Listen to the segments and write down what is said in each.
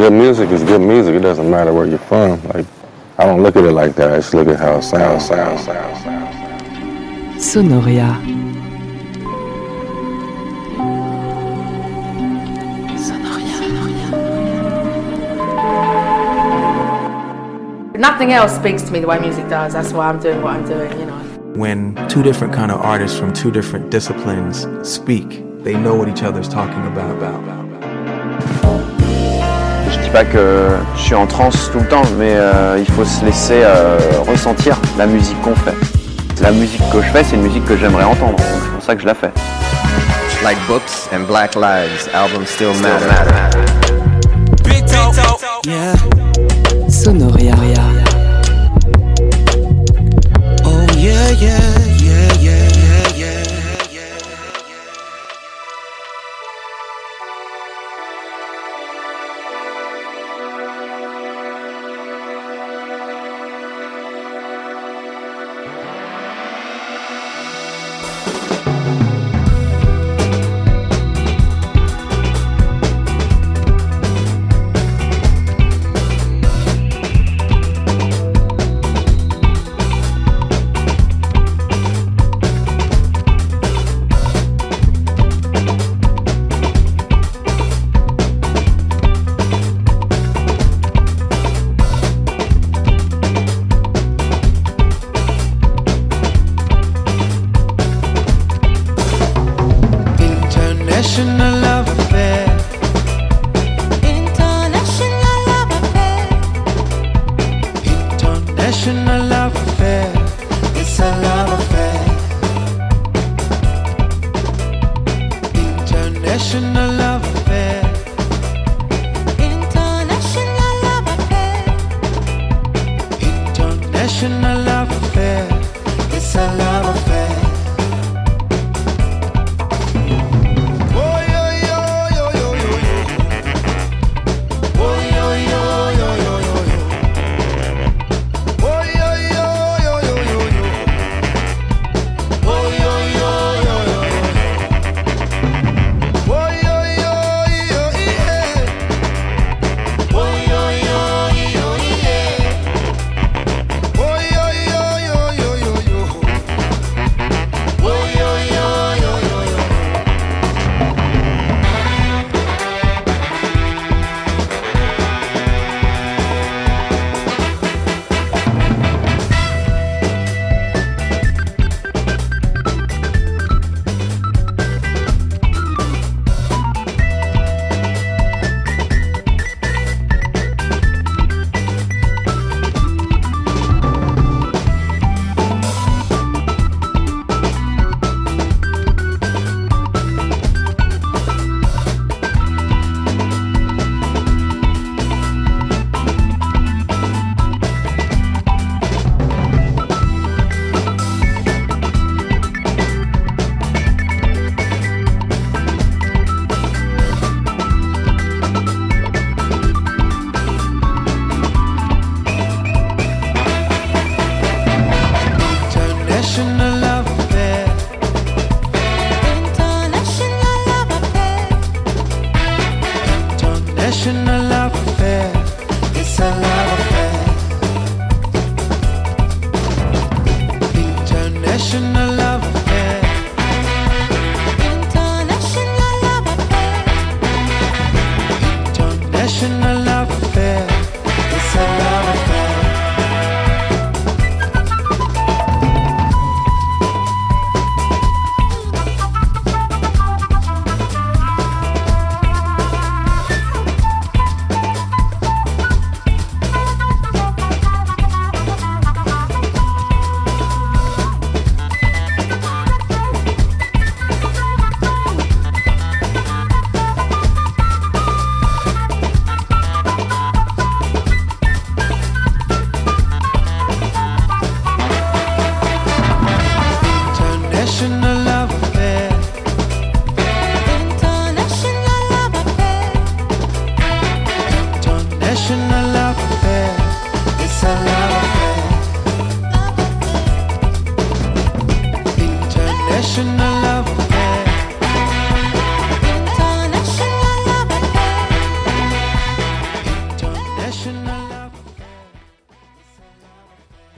good music is good music. It doesn't matter where you're from. Like, I don't look at it like that. I just look at how it sounds. Sonoria. Nothing else speaks to me the way music does. That's why I'm doing what I'm doing, you know. When two different kind of artists from two different disciplines speak, they know what each other's talking about. Je dis pas que je suis en transe tout le temps, mais il faut se laisser ressentir la musique qu'on fait. La musique que je fais, c'est une musique que j'aimerais entendre. Donc c'est pour ça que je la fais. Like books and black lives, albums still matter. Big talk. Yeah. Sonoria. Oh yeah, yeah, yeah, yeah, yeah, yeah, yeah.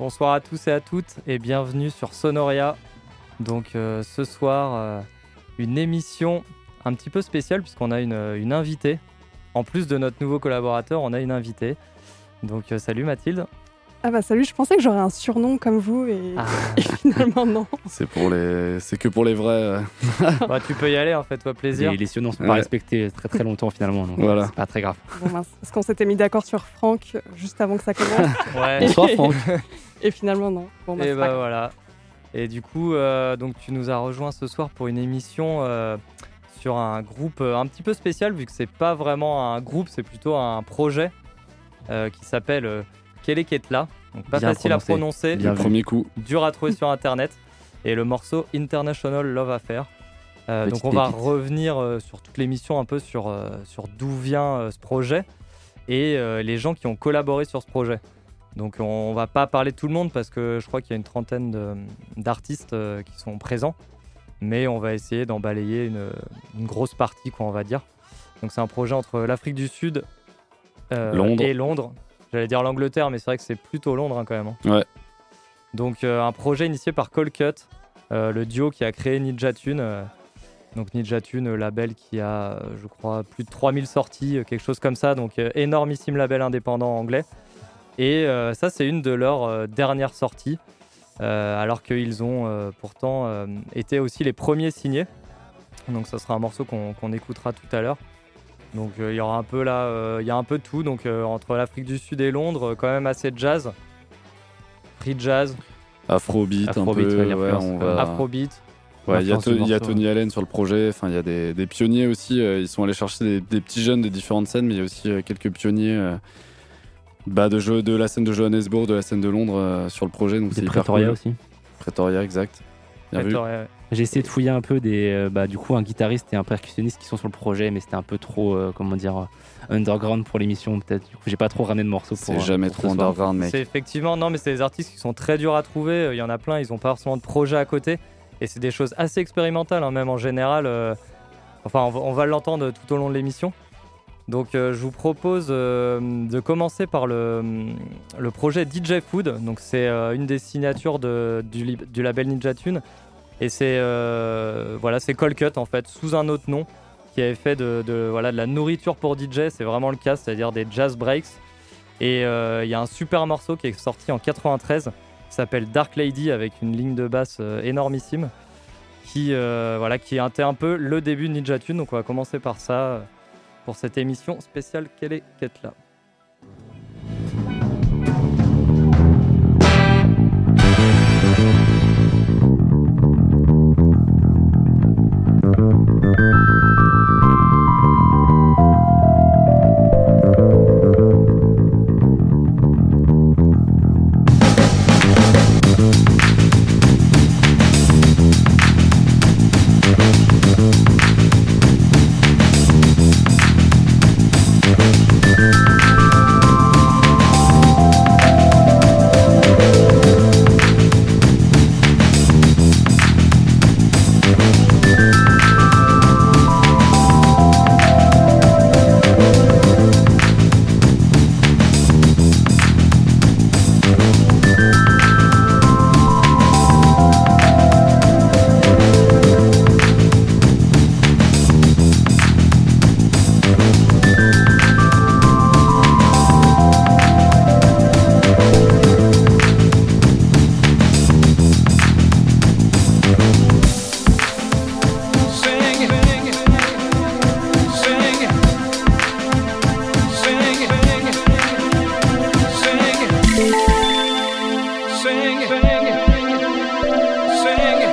Bonsoir à tous et à toutes et bienvenue sur Sonoria. Donc ce soir, une émission un petit peu spéciale puisqu'on a une invitée. En plus de notre nouveau collaborateur, on a une invitée. Donc salut Mathilde. Ah bah salut, je pensais que j'aurais un surnom comme vous et finalement non. C'est que pour les vrais. Bah, tu peux y aller en fait, toi plaisir. Les surnoms ne sont pas respectés très très longtemps finalement, donc voilà. C'est pas très grave. Bon mince, parce qu'on s'était mis d'accord sur Franck juste avant que ça commence. Ouais. Bonsoir Franck. Et finalement non. Bon, bah, et bah voilà. Et du coup, donc tu nous as rejoint ce soir pour une émission sur un groupe un petit peu spécial vu que c'est pas vraiment un groupe, c'est plutôt un projet qui s'appelle... Keleketla, donc pas bien facile prononcé. À prononcer, bien premier coup. Dur à trouver sur internet, et le morceau International Love Affair. Donc on va revenir sur toute l'émission un peu sur d'où vient ce projet et les gens qui ont collaboré sur ce projet. Donc on va pas parler de tout le monde parce que je crois qu'il y a une trentaine d'artistes qui sont présents, mais on va essayer d'en balayer une grosse partie quoi, on va dire. Donc c'est un projet entre l'Afrique du Sud et Londres. J'allais dire l'Angleterre, mais c'est vrai que c'est plutôt Londres hein, quand même. Ouais. Donc un projet initié par Call Cut, le duo qui a créé Ninja Tune. Donc Ninja Tune, label qui a, je crois, plus de 3000 sorties, quelque chose comme ça. Donc énormissime label indépendant anglais. Et ça, c'est une de leurs dernières sorties. Alors qu'ils ont pourtant été aussi les premiers signés. Donc ça sera un morceau qu'on écoutera tout à l'heure. Donc il y aura un peu là, il y a un peu de tout, donc entre l'Afrique du Sud et Londres, quand même assez de jazz, free jazz, afrobeat. Ouais, il y a Tony Allen sur le projet, enfin il y a des pionniers aussi, ils sont allés chercher des petits jeunes des différentes scènes, mais il y a aussi quelques pionniers de la scène de Johannesburg, de la scène de Londres sur le projet, donc c'est hyper cool. Aussi. Pretoria, exact. Pretoria, ouais. J'ai essayé de fouiller un peu du coup un guitariste et un percussionniste qui sont sur le projet, mais c'était un peu trop underground pour l'émission peut-être. Du coup j'ai pas trop ramené de morceaux pour. C'est jamais pour trop ce underground soir. Mec. C'est effectivement non, mais c'est des artistes qui sont très durs à trouver. Il y en a plein, ils ont pas forcément de projet à côté et c'est des choses assez expérimentales hein, même en général. On va l'entendre tout au long de l'émission. Donc je vous propose de commencer par le projet DJ Food. Donc c'est une des signatures du label Ninja Tune. Et c'est Call Cut en fait, sous un autre nom, qui avait fait de la nourriture pour DJ, c'est vraiment le cas, c'est-à-dire des jazz breaks. Et il y a un super morceau qui est sorti en 93, qui s'appelle Dark Lady, avec une ligne de basse énormissime, qui était un peu le début de Ninja Tune. Donc on va commencer par ça, pour cette émission spéciale Keleketla.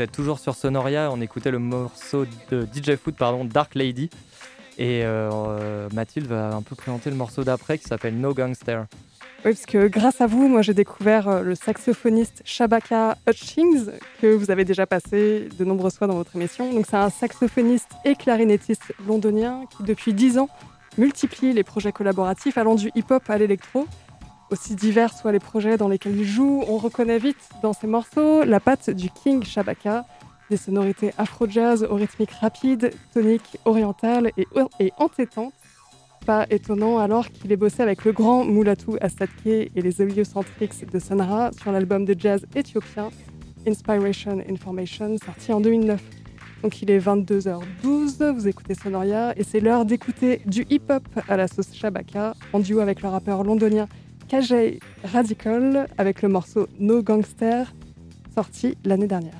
vous êtes toujours sur Sonoria, on écoutait le morceau de DJ Food, pardon, Dark Lady. Et Mathilde va un peu présenter le morceau d'après qui s'appelle No Gangster. Oui, parce que grâce à vous, moi j'ai découvert le saxophoniste Shabaka Hutchings, que vous avez déjà passé de nombreuses fois dans votre émission. Donc c'est un saxophoniste et clarinettiste londonien qui depuis 10 ans multiplie les projets collaboratifs allant du hip-hop à l'électro. Aussi divers soient les projets dans lesquels il joue, on reconnaît vite dans ses morceaux la patte du King Shabaka, des sonorités afro-jazz aux rythmiques rapides, toniques, orientales et entêtantes. Pas étonnant alors qu'il ait bossé avec le grand Mulatu Astatke et les Heliocentrics de Senra sur l'album de jazz éthiopien Inspiration Information, sorti en 2009. Donc il est 22h12, vous écoutez Sonoria et c'est l'heure d'écouter du hip-hop à la sauce Shabaka en duo avec le rappeur londonien KJ Radical avec le morceau No Gangster, sorti l'année dernière.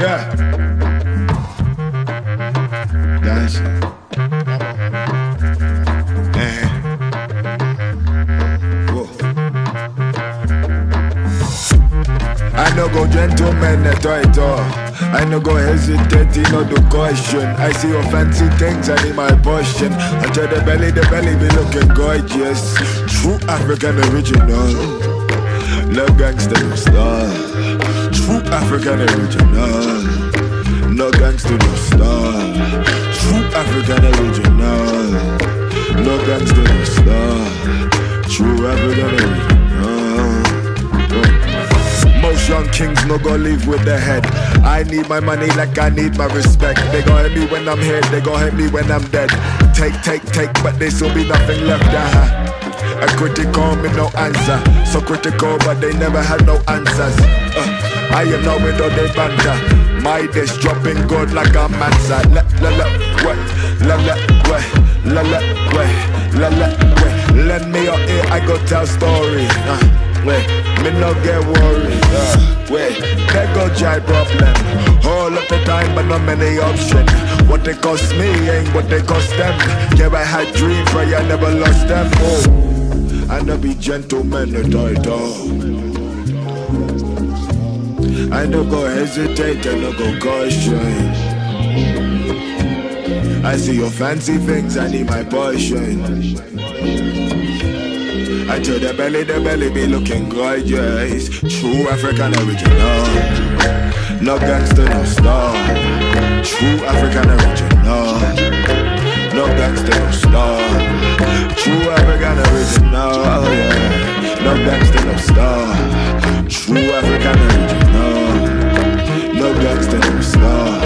Yeah. That's it. I no go gentleman at all. I no go hesitate, no do caution. I see your fancy things and in my portion. I tell the belly be looking gorgeous. True African original. No gangster star. True African original. No gangster star. True African original. No gangster star. True African original. Most young kings no go live with their head. I need my money like I need my respect. They gon' hate me when I'm here, they gon' hate me when I'm dead. Take, but there still be nothing left. A critic call me no answer. So critical, but they never had no answers. I am now with all they banter. My days dropping gold like a manza. La la way. Lend me your ear, I go tell story. Wait, me no get worried, wait, they go try problem. All of the time but not many options. What they cost me ain't what they cost them. Yeah, I had dreams but I never lost them. Oh, I no be gentleman at all. I no go hesitate, I no go caution. I see your fancy things, I need my portion. I tell the belly be looking gorgeous. True African original. No gangster, no star. True African original. No gangster, no star. True African original, yeah. No gangster, no star. True African original. No gangster, no star.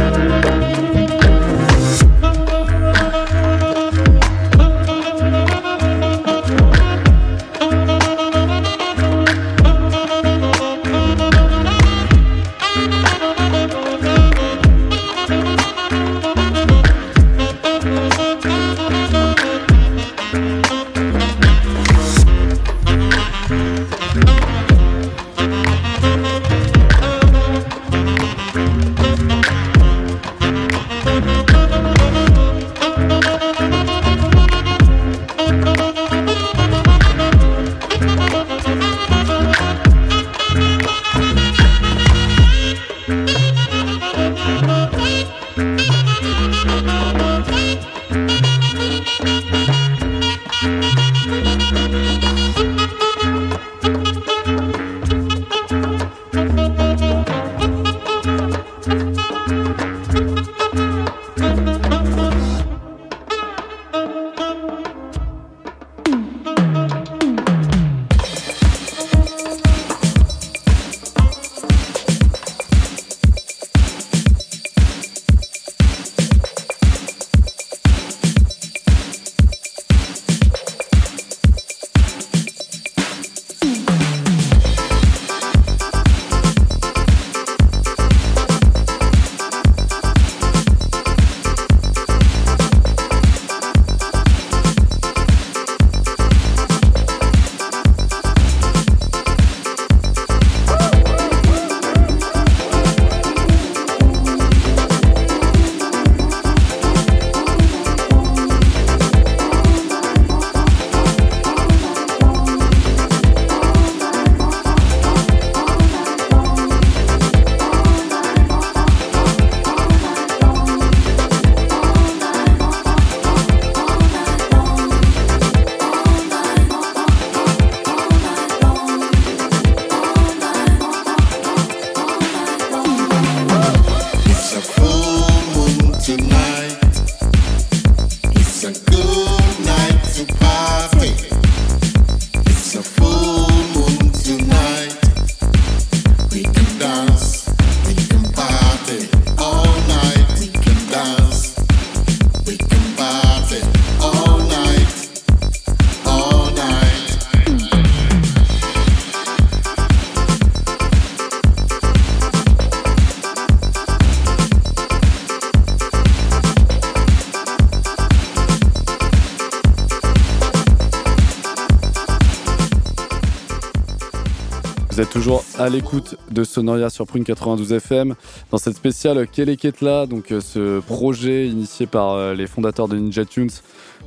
Vous êtes toujours à l'écoute de Sonoria sur Prune 92 FM dans cette spéciale Keleketla, donc ce projet initié par les fondateurs de Ninja Tunes,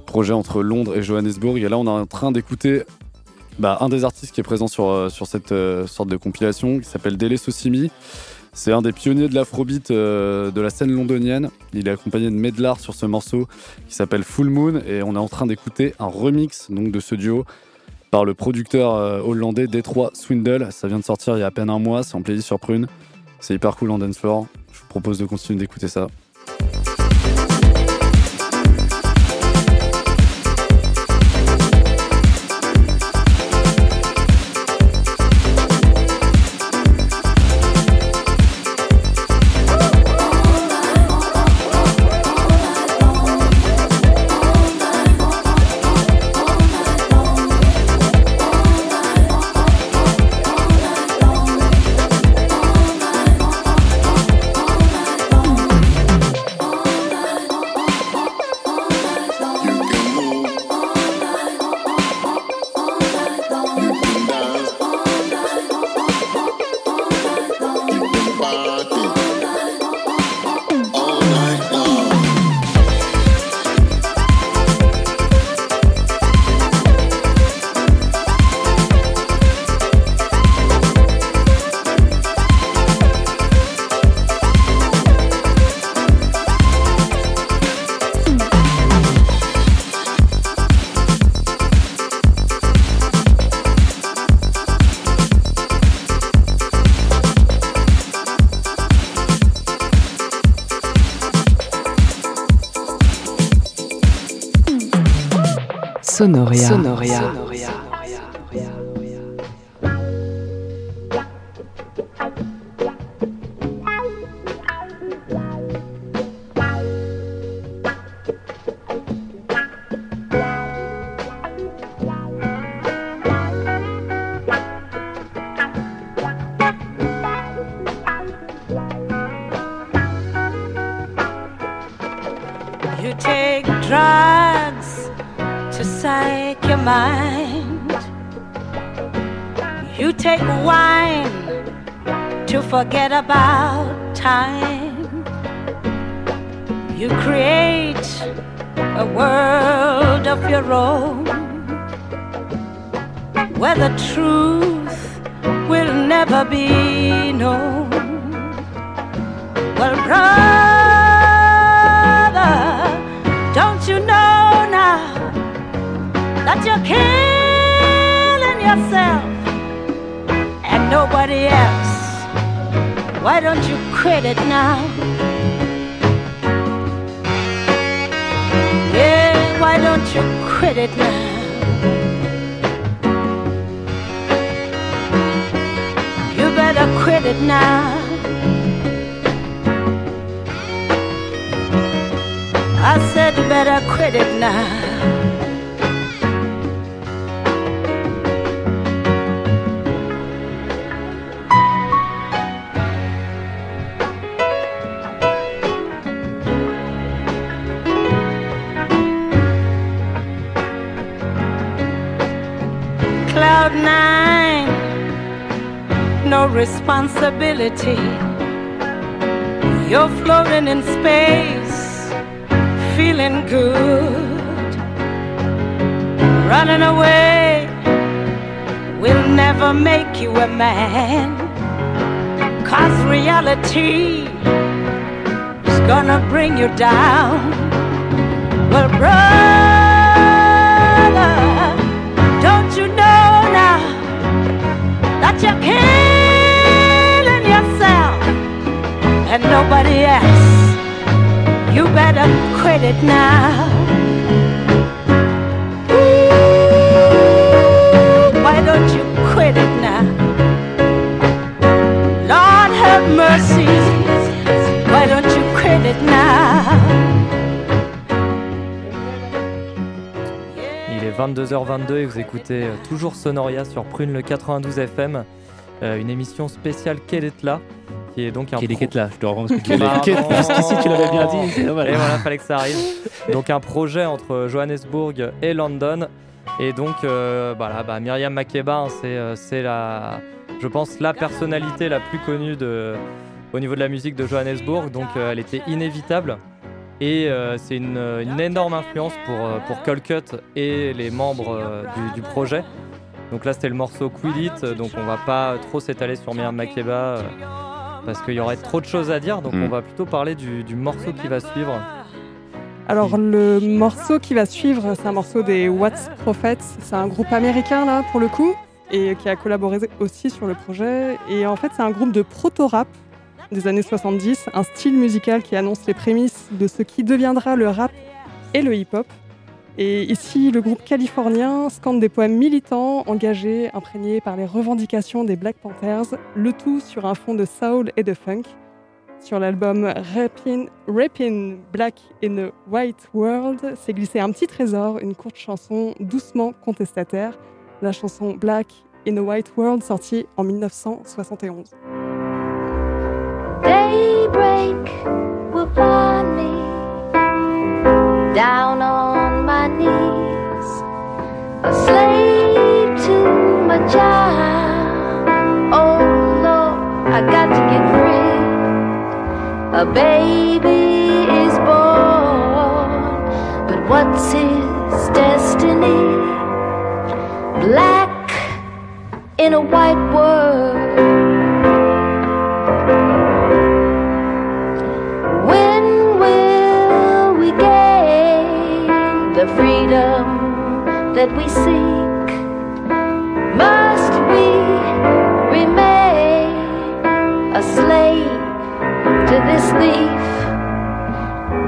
projet entre Londres et Johannesburg. Et là, on est en train d'écouter un des artistes qui est présent sur cette sorte de compilation, qui s'appelle Dele Sosimi. C'est un des pionniers de l'afrobeat de la scène londonienne. Il est accompagné de Medlar sur ce morceau qui s'appelle Full Moon, et on est en train d'écouter un remix donc de ce duo par le producteur hollandais Detroit Swindle. Ça vient de sortir il y a à peine un mois, c'est en playlist sur Prune. C'est hyper cool en dance floor. Je vous propose de continuer d'écouter ça. Sonoria. You take drugs to psych your mind. You take wine to forget about time. You create a world of your own where the truth will never be known. Well, brother, don't you know that you're killing yourself and nobody else? Why don't you quit it now? Yeah, why don't you quit it now? You better quit it now. I said you better quit it now. Responsibility. You're floating in space, feeling good. Running away will never make you a man, 'cause reality is gonna bring you down. Well, brother, don't you know now that you can't? And nobody else. You better quit it now. Ooh, why don't you quit it now? Lord have mercy. Why don't you quit it now? Il est 22h22 et vous écoutez toujours Sonoria sur Prune le 92 FM, une émission spéciale Keleketla. Qui est donc un Keleketla, je dois rendre ce que si tu l'avais bien dit. Et voilà, fallait que ça arrive. Donc un projet entre Johannesburg et London. Et donc Myriam Makeba, hein, c'est la je pense, la personnalité la plus connue au niveau de la musique de Johannesburg, donc elle était inévitable. Et c'est une énorme influence pour Call Cut et les membres du projet. Donc là, c'était le morceau Quidit, donc on va pas trop s'étaler sur Myriam Makeba parce qu'il y aurait trop de choses à dire, donc on va plutôt parler du morceau qui va suivre. Alors le morceau qui va suivre, c'est un morceau des Watts Prophets, c'est un groupe américain là pour le coup, et qui a collaboré aussi sur le projet. Et en fait, c'est un groupe de proto-rap des années 70, un style musical qui annonce les prémices de ce qui deviendra le rap et le hip-hop. Et ici, le groupe californien scande des poèmes militants, engagés, imprégnés par les revendications des Black Panthers, le tout sur un fond de soul et de funk. Sur l'album Rappin' Black in a White World, s'est glissé un petit trésor, une courte chanson doucement contestataire, la chanson Black in a White World, sortie en 1971. Daybreak will find me down on my knees, a slave to my job. Oh Lord, I got to get free. A baby is born, but what's his destiny? Black in a white world. The freedom that we seek, must we remain a slave to this thief?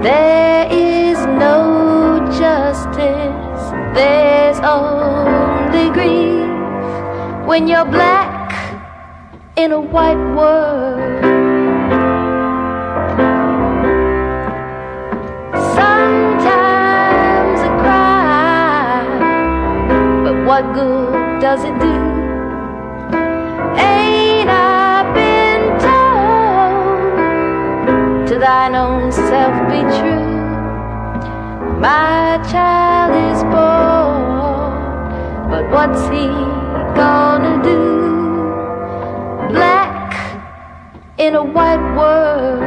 There is no justice, there's only grief when you're black in a white world. What good does it do? Ain't I been told to thine own self be true? My child is born, but what's he gonna do? Black in a white world.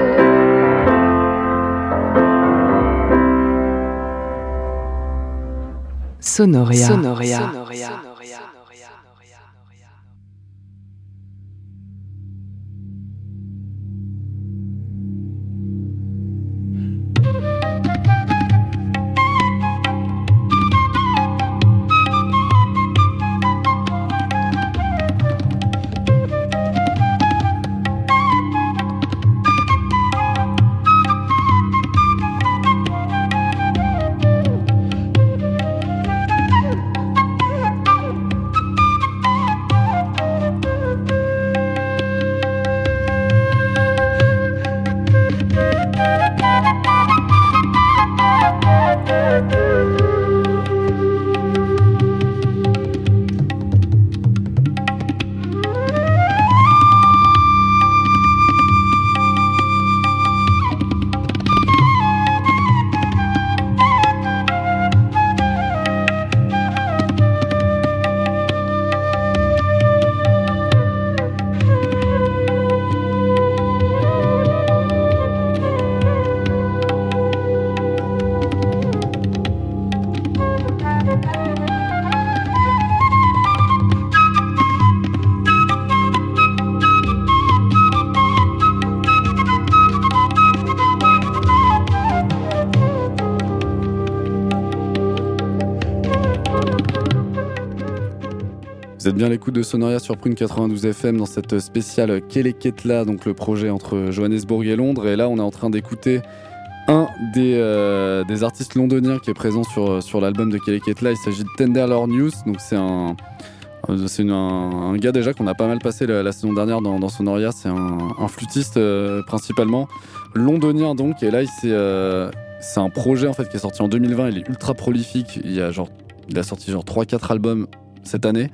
Sonoria. Vous êtes bien à l'écoute de Sonoria sur Prune 92 FM dans cette spéciale Keleketla, donc le projet entre Johannesburg et Londres. Et là, on est en train d'écouter un des artistes londoniens qui est présent sur l'album de Keleketla. Il s'agit de Tenderlonious, donc c'est un gars déjà qu'on a pas mal passé la saison dernière dans Sonoria. C'est un flûtiste principalement londonien, donc. Et là, c'est un projet en fait qui est sorti en 2020. Il est ultra prolifique. Il a sorti 3-4 albums cette année.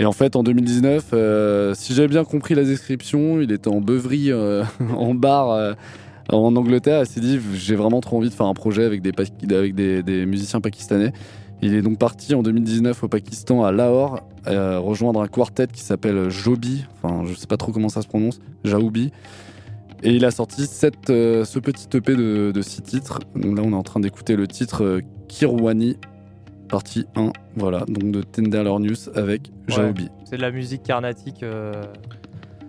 Et en fait, en 2019, si j'ai bien compris la description, il était en beuverie, en bar, en Angleterre. Il s'est dit, j'ai vraiment trop envie de faire un projet avec des musiciens pakistanais. Il est donc parti en 2019 au Pakistan, à Lahore, rejoindre un quartet qui s'appelle Jaubi, enfin je sais pas trop comment ça se prononce, Jaubi. Et il a sorti ce petit EP de 6 titres. Donc là, on est en train d'écouter le titre Kirwani, partie 1, voilà, donc de Tenderlonious avec Jaubi. Ouais, c'est de la musique carnatique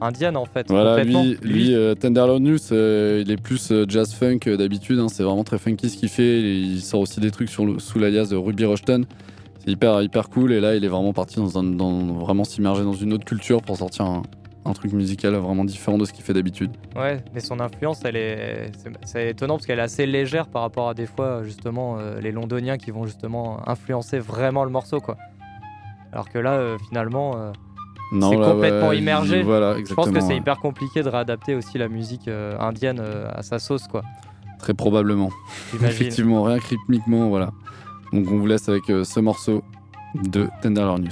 indienne en fait. Voilà, lui, Tenderlonious, il est plus jazz funk d'habitude, hein, c'est vraiment très funky ce qu'il fait. Il sort aussi des trucs sous l'alias de Ruby Rushton. C'est hyper, hyper cool. Et là, il est vraiment parti vraiment s'immerger dans une autre culture pour sortir un truc musical vraiment différent de ce qu'il fait d'habitude. Ouais, mais son influence, c'est étonnant parce qu'elle est assez légère par rapport à des fois justement les Londoniens qui vont justement influencer vraiment le morceau, quoi. Alors que là, finalement, complètement immergé. Voilà, je pense que c'est hyper compliqué de réadapter aussi la musique indienne à sa sauce, quoi. Très probablement. Effectivement, rien que rythmiquement, voilà. Donc on vous laisse avec ce morceau de Tenderlonious.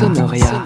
Sonoria.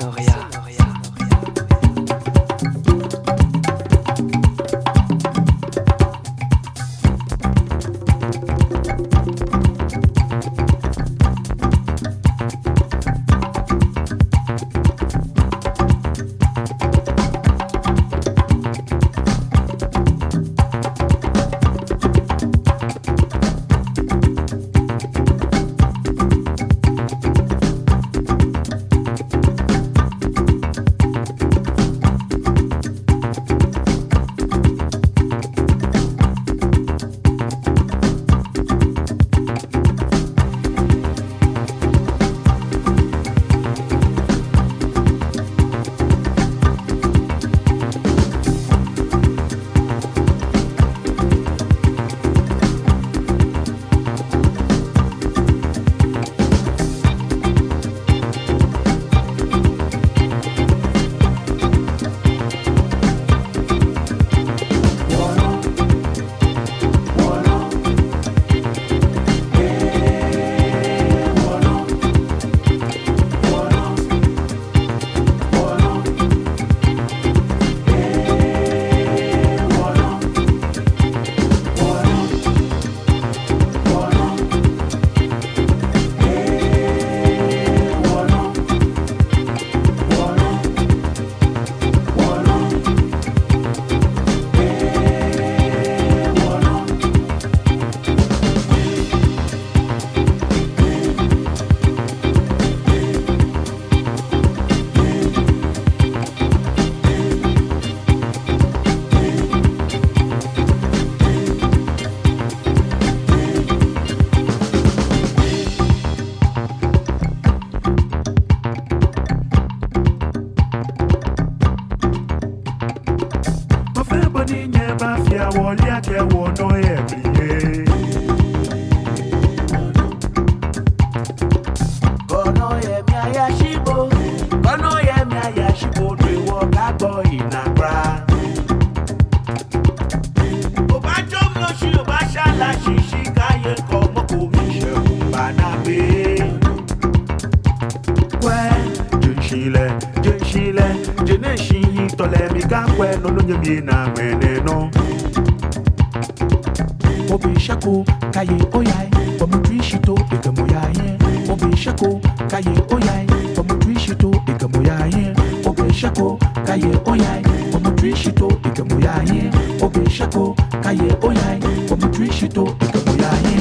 Obi shaku kaye oyai, but Shito Ekamoyaye, Obeshako, Kaye Oyai, Pomotri Shito Ekamoyaye, Obeshako, Kaye Oyai, Pomotri Shito Ekamoyaye, Obeshako, Kaye Oyai, Pomotri Shito Ekamoyaye.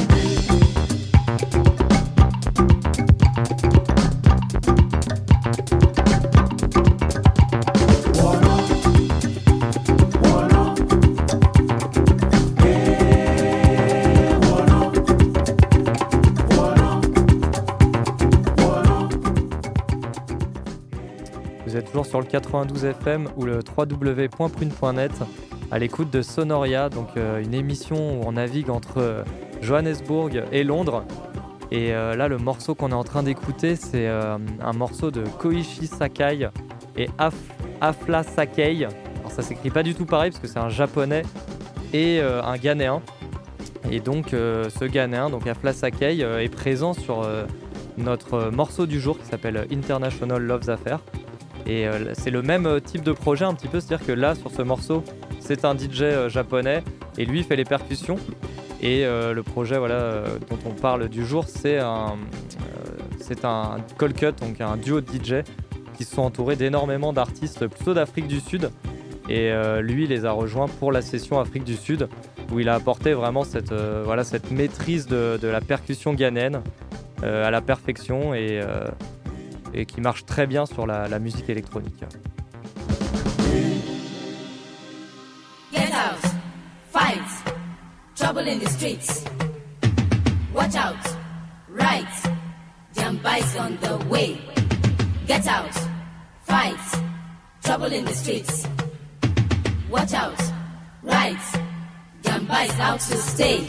Sur le 92 FM ou le www.prune.net à l'écoute de Sonoria, donc une émission où on navigue entre Johannesburg et Londres. Et là, le morceau qu'on est en train d'écouter, c'est un morceau de Koichi Sakai et Afla Sackey. Alors ça s'écrit pas du tout pareil parce que c'est un japonais et un ghanéen. Et donc ce ghanéen, donc Afla Sackey, est présent sur notre morceau du jour qui s'appelle International Loves Affair. Et c'est le même type de projet un petit peu, c'est-à-dire que là, sur ce morceau, c'est un DJ japonais et lui fait les percussions. Et le projet dont on parle du jour, c'est un Call Cut, donc un duo de DJ qui se sont entourés d'énormément d'artistes plutôt d'Afrique du Sud. Et lui, il les a rejoints pour la session Afrique du Sud, où il a apporté vraiment cette maîtrise de la percussion ghanéenne à la perfection et qui marche très bien sur la musique électronique. Get out, fight, trouble in the streets. Watch out, right, jam bikes on the way. Get out, fight, trouble in the streets. Watch out, right, jam bikes out to stay.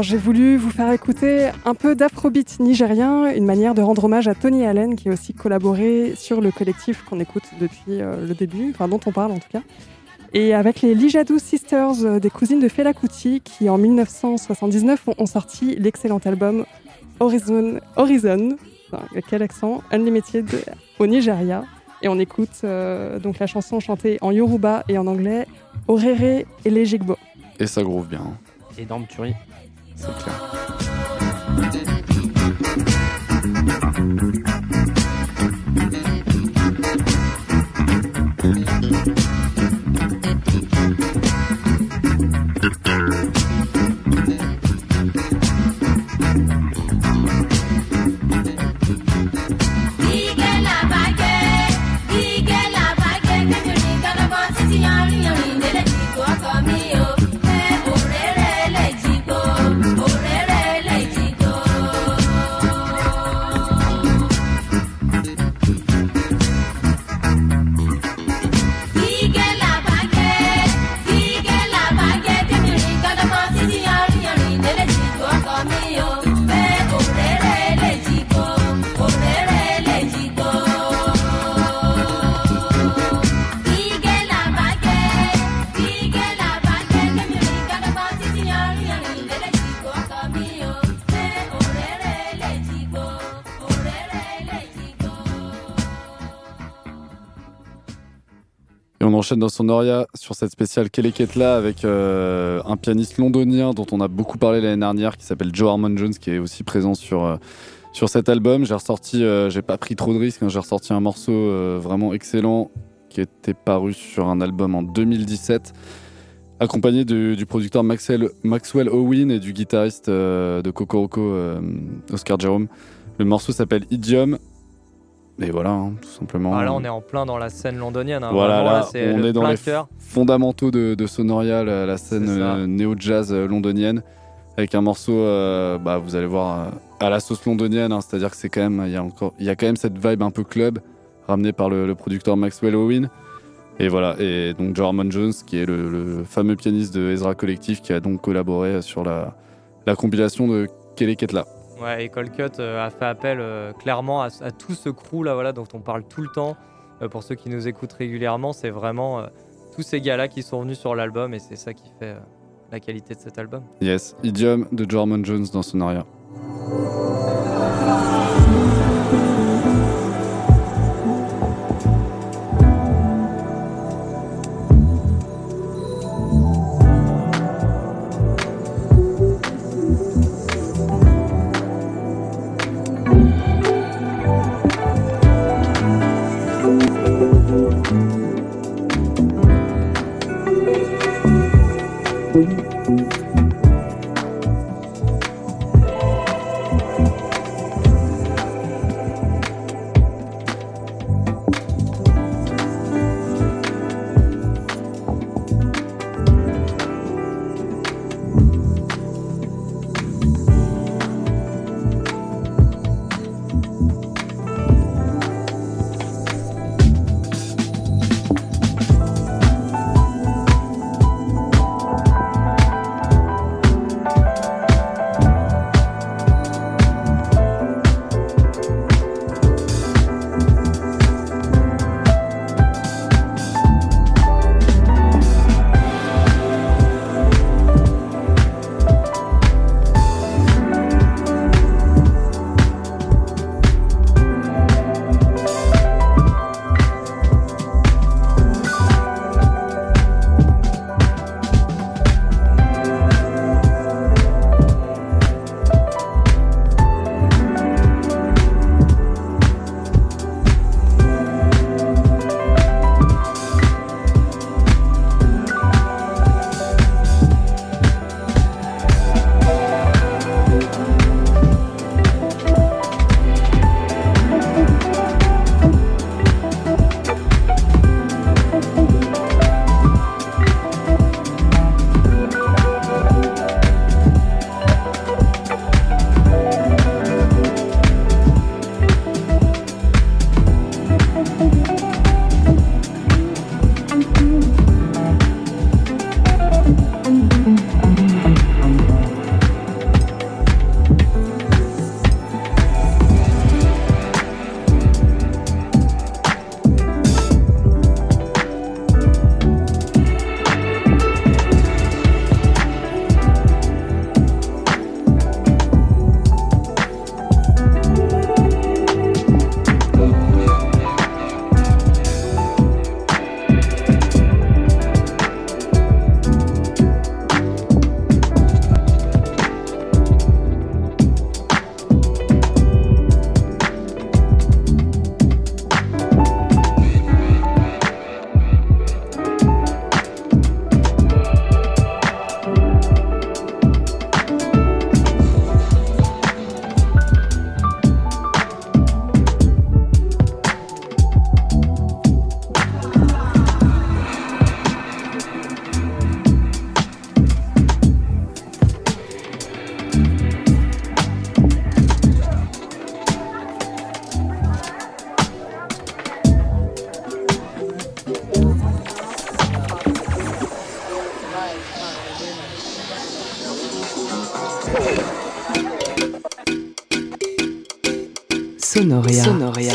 J'ai voulu vous faire écouter un peu d'afrobeat nigérien, une manière de rendre hommage à Tony Allen, qui a aussi collaboré sur le collectif qu'on écoute depuis le début, enfin dont on parle en tout cas, et avec les Lijadu Sisters, des cousines de Fela Kuti, qui en 1979 ont sorti l'excellent album Horizon, quel accent, Unlimited au Nigeria, et on écoute donc la chanson chantée en Yoruba et en anglais, Orere et les Jigbo. Et ça groove bien. Hein. Énorme tuerie. C'est clair. Et on enchaîne dans Sonoria sur cette spéciale Keleketla avec un pianiste londonien dont on a beaucoup parlé l'année dernière qui s'appelle Joe Armon-Jones, qui est aussi présent sur cet album. J'ai ressorti, j'ai pas pris trop de risques, hein, j'ai ressorti un morceau vraiment excellent qui était paru sur un album en 2017, accompagné du producteur Maxwell Owen et du guitariste de Cocoroco, Oscar Jerome. Le morceau s'appelle Idiom. Et voilà, hein, tout simplement. Ah là, on est en plein dans la scène londonienne. Hein. Voilà, vraiment, là, c'est on est dans les fondamentaux de Sonoria, la scène néo-jazz londonienne, avec un morceau, vous allez voir, à la sauce londonienne. Hein, c'est-à-dire que c'est quand même, il y a quand même cette vibe un peu club, ramenée par le producteur Maxwell Owen. Et voilà, et donc Joe Armon-Jones, qui est le fameux pianiste de Ezra Collective, qui a donc collaboré sur la compilation de Keleketla. Ouais, et Call Cut a fait appel clairement à tout ce crew là, voilà, dont on parle tout le temps. Pour ceux qui nous écoutent régulièrement, c'est vraiment tous ces gars-là qui sont venus sur l'album, et c'est ça qui fait la qualité de cet album. Yes, Idiom de Joe Armon-Jones dans Sonoria. Sonoria.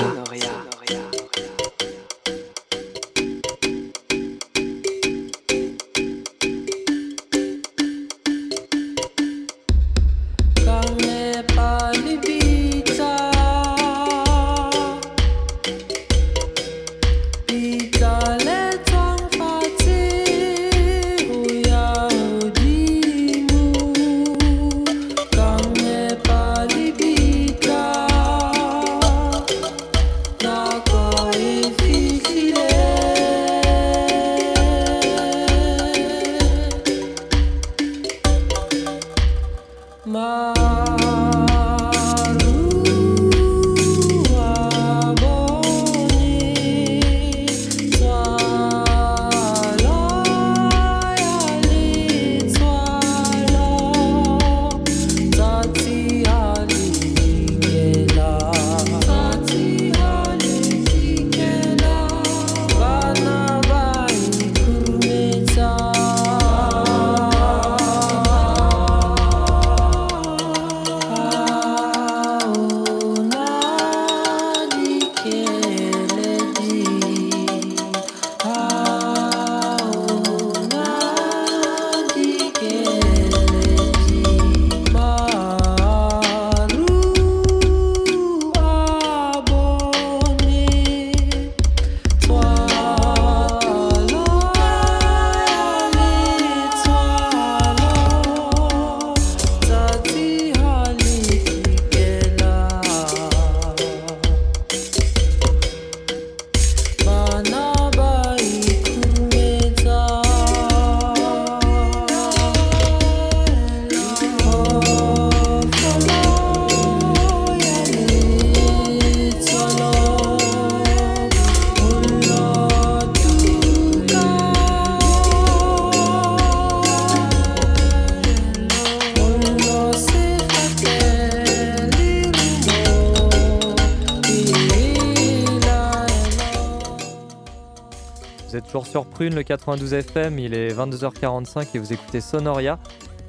Vous êtes toujours sur Prune, le 92 FM, il est 22h45 et vous écoutez Sonoria.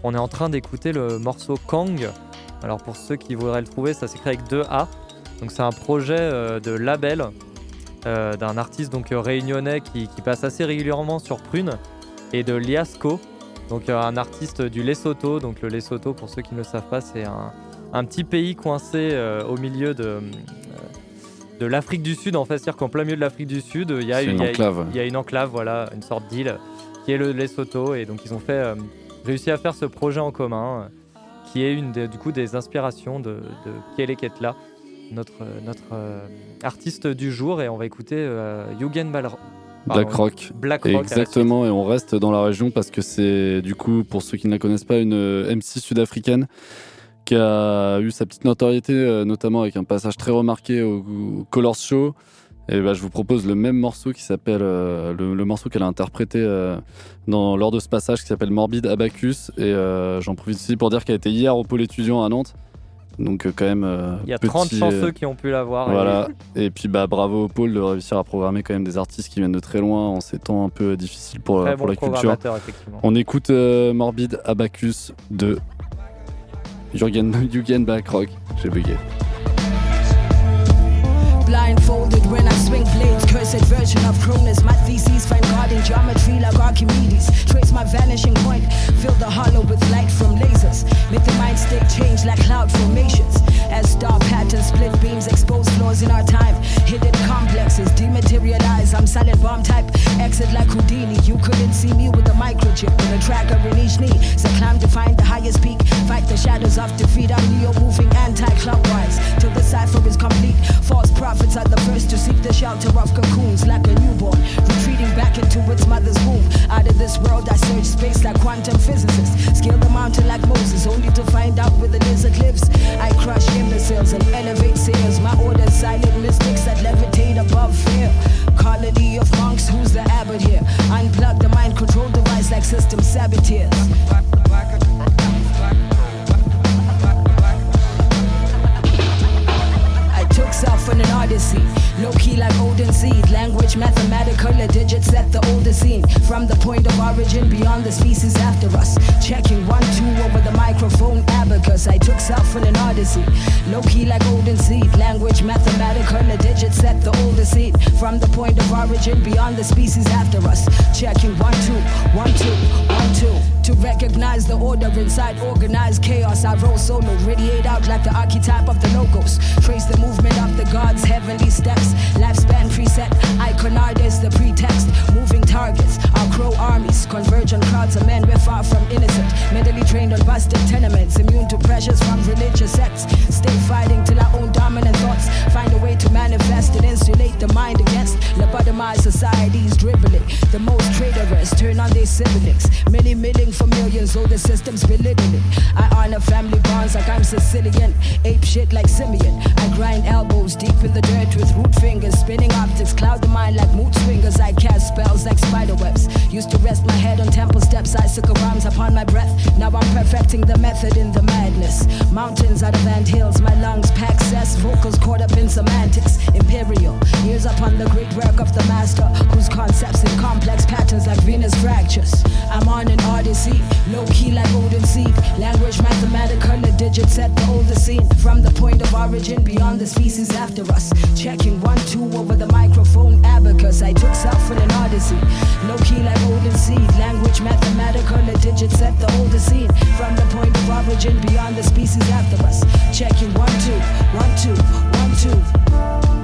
On est en train d'écouter le morceau Kang. Alors pour ceux qui voudraient le trouver, ça s'écrit avec 2 A. Donc c'est un projet de label d'un artiste donc réunionnais qui passe assez régulièrement sur Prune, et de Liasco, donc un artiste du Lesotho. Donc le Lesotho, pour ceux qui ne le savent pas, c'est un petit pays coincé au milieu de l'Afrique du Sud, en fait. C'est-à-dire qu'en plein milieu de l'Afrique du Sud, il y a une enclave, voilà, une sorte d'île qui est le Lesotho, et donc ils ont réussi à faire ce projet en commun qui est une des inspirations de Keleketla, notre artiste du jour, et on va écouter Yugen Balra. Black Rock, exactement, et on reste dans la région parce que c'est, du coup, pour ceux qui ne la connaissent pas, une MC sud-africaine qui a eu sa petite notoriété, notamment avec un passage très remarqué au Colors Show. Et bah, je vous propose le même morceau qui s'appelle le morceau qu'elle a interprété lors de ce passage, qui s'appelle Morbid Abacus, et j'en profite ici pour dire qu'elle était hier au pôle étudiant à Nantes. Donc quand même, il y a 30 chanceux qui ont pu l'avoir. Voilà. Et puis bah bravo au pôle de réussir à programmer quand même des artistes qui viennent de très loin en ces temps un peu difficiles pour la culture. On écoute Morbid Abacus de Yugen Blackrock. J'ai bugué. Blindfolded when I swing blades, cursed version of Cronus. My theses find God in geometry like Archimedes. Trace my vanishing point, fill the hollow with light from lasers. Make the mind state change like cloud formations. As star patterns split beams, expose flaws in our time. Hidden complexes dematerialize. I'm silent bomb type, exit like Houdini. You couldn't see me with a microchip and a tracker in each knee. So climb to find the highest peak, fight the shadows of defeat. I'm Neo moving anti-clockwise till the cipher is complete. False prophet. Prophets are the first to seek the shelter of cocoons like a newborn, retreating back into its mother's womb. Out of this world I search space like quantum physicists, scale the mountain like Moses, only to find out where the lizard lives. I crush imbeciles and elevate sails. My order's silent mystics that levitate above fear. Colony of monks, who's the abbot here? Unplug the mind control device like system saboteurs. Self in an odyssey, low-key like Odin seed, language mathematical, a digit set the older scene, from the point of origin beyond the species after us, checking 1, 2 over the microphone abacus. I took self in an odyssey, low-key like Odin seed, language mathematical, a digit set the older scene, from the point of origin beyond the species after us, checking 1, 2, 1, 2, 1, 2. To recognize the order inside organized chaos, I roll solo, radiate out like the archetype of the logos. Trace the movement of the gods, heavenly steps, lifespan preset, iconard is the pretext. Moving targets, our crow armies, converge on crowds of men, we're far from innocent. Mentally trained on busted tenements, immune to pressures from religious sects. Stay fighting till our own dominant thoughts find a way to manifest and insulate the mind against lobotomized societies dribbling. The most traitorous turn on their siblings, many milling for millions, all the systems belittling. I honor family bonds like I'm Sicilian, ape shit like Simeon. I grind elbows deep in the dirt with root fingers, spinning optics, cloud the mind like mood swingers. I cast spells like spiderwebs. Used to rest my head on temple steps, icicle rhymes upon my breath. Now I'm perfecting the method in the madness. Mountains out of anthills, my lungs pack zest, vocals caught up in semantics. Imperial, years upon the great work of the master, whose concepts in complex patterns like Venus fractures. I'm on an odyssey. Low key like Odin seed, language mathematical, the digits set the older scene, from the point of origin beyond the species after us, checking 1, 2 over the microphone abacus. I took self in an odyssey, low key like Odin seed, language mathematical, the digits set the older scene, from the point of origin beyond the species after us, checking 1, 2, 1, 2, 1, 2.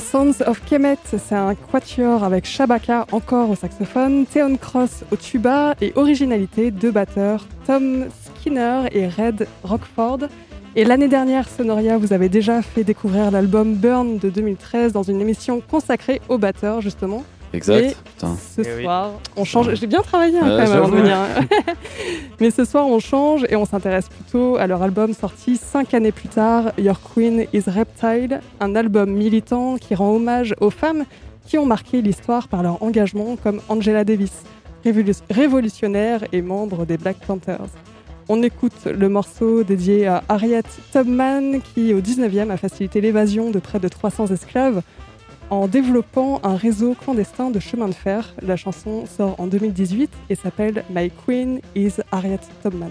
Sons of Kemet, c'est un quatuor avec Shabaka encore au saxophone, Theon Cross au tuba et originalité deux batteurs, Tom Skinner et Red Rockford. Et l'année dernière, Sonoria vous avait déjà fait découvrir l'album Burn de 2013 dans une émission consacrée aux batteurs justement. Exact. Et putain. On change. J'ai bien travaillé quand même avant de venir. Mais ce soir, on change et on s'intéresse plutôt à leur album sorti 5 années plus tard, Your Queen is Reptile, un album militant qui rend hommage aux femmes qui ont marqué l'histoire par leur engagement, comme Angela Davis, révolutionnaire et membre des Black Panthers. On écoute le morceau dédié à Harriet Tubman, qui au 19e a facilité l'évasion de près de 300 esclaves en développant un réseau clandestin de chemin de fer. La chanson sort en 2018 et s'appelle My Queen is Harriet Tubman.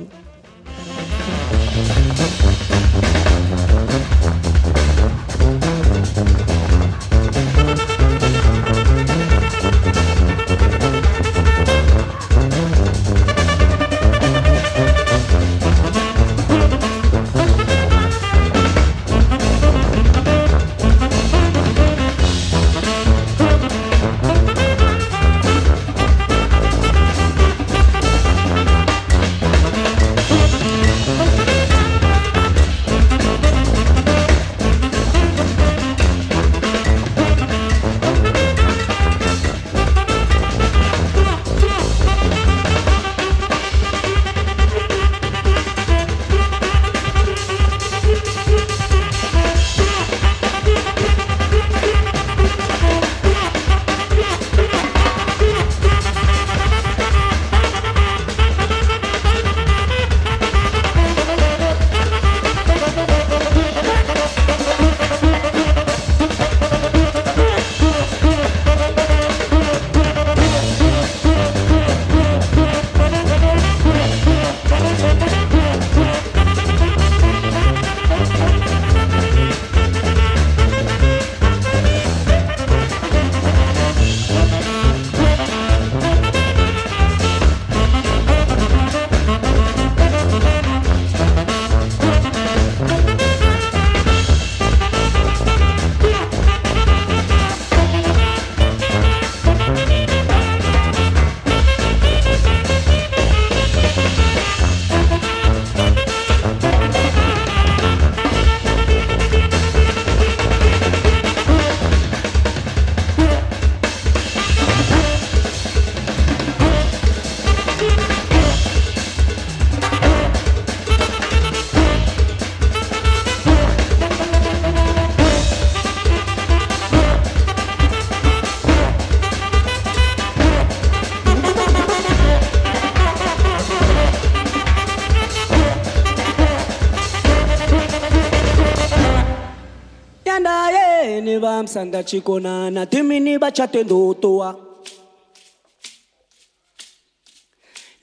Sanda chikonana timini bachate ndotoa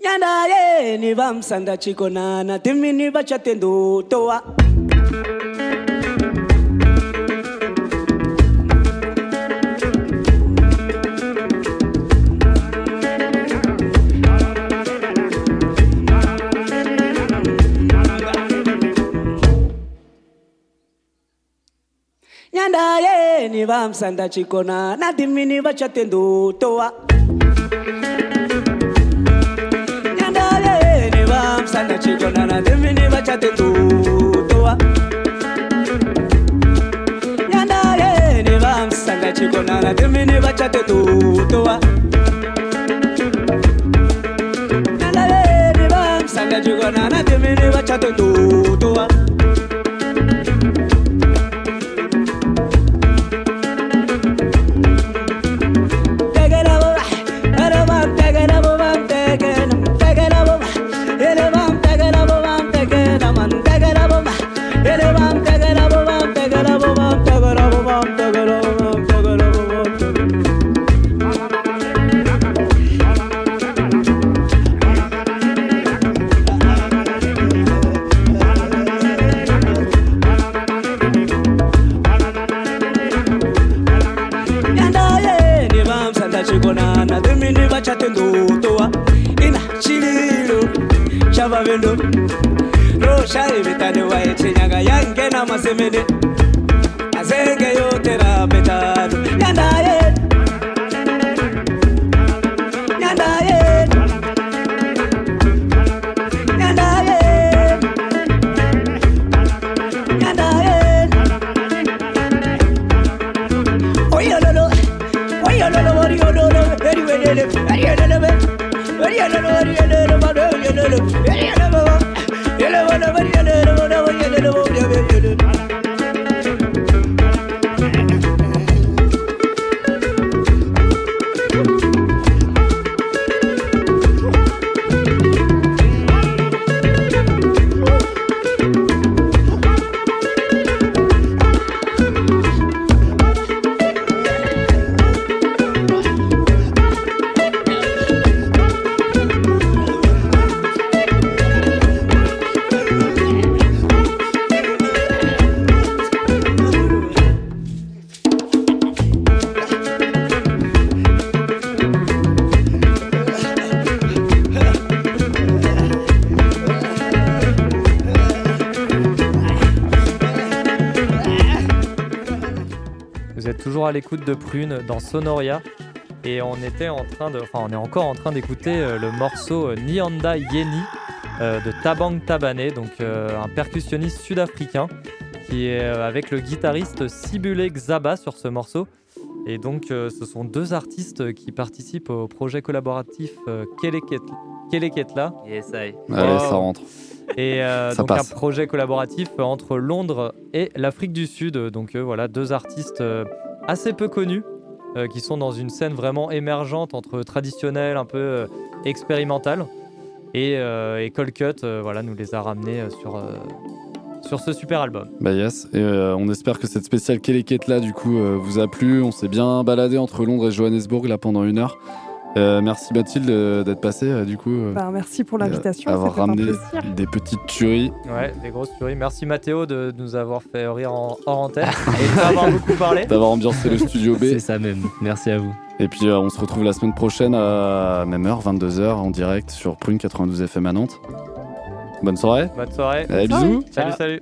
Nyanda ye ni vam sanda chikonana timini bachate ndotoa Nyanda ye ni vam sanda chikona na dimini bachatendo toa Nyandale ni vam sanda chikona na dimini bachatendo toa Nyandale ni vam sanda chikona na dimini bachatendo toa Nyandale ni vam sanda chikona na dimini bachatendo toa Shari beta de wae chinyaga yange na masemene Azenge yo terapeta À l'écoute de Prune dans Sonoria, et on était en train de, enfin on est encore en train d'écouter le morceau Nianda Yeni de Tabang Tabane, donc un percussionniste sud-africain qui est avec le guitariste Sibule Xaba sur ce morceau. Et donc ce sont deux artistes qui participent au projet collaboratif Keleketla. Yes, allez, ça rentre. Et donc passe. Un projet collaboratif entre Londres et l'Afrique du Sud. Donc voilà, deux artistes assez peu connus, qui sont dans une scène vraiment émergente entre traditionnelle, un peu expérimentale, et Call Cut voilà, nous les a ramenés sur ce super album. Bah yes, et on espère que cette spéciale Keleketla du coup vous a plu. On s'est bien baladé entre Londres et Johannesburg là pendant une heure. Merci Mathilde d'être passée du coup. Merci pour l'invitation, avoir ramené des petites tueries. Ouais, des grosses tueries. Merci Mathéo de nous avoir fait rire hors antenne et d'avoir beaucoup parlé. D'avoir ambiancé le studio B. C'est ça même. Merci à vous. Et puis on se retrouve la semaine prochaine à même heure, 22h en direct sur Prune 92 FM à Nantes. Bonne soirée. Bonne soirée. Allez, bisous. Salut.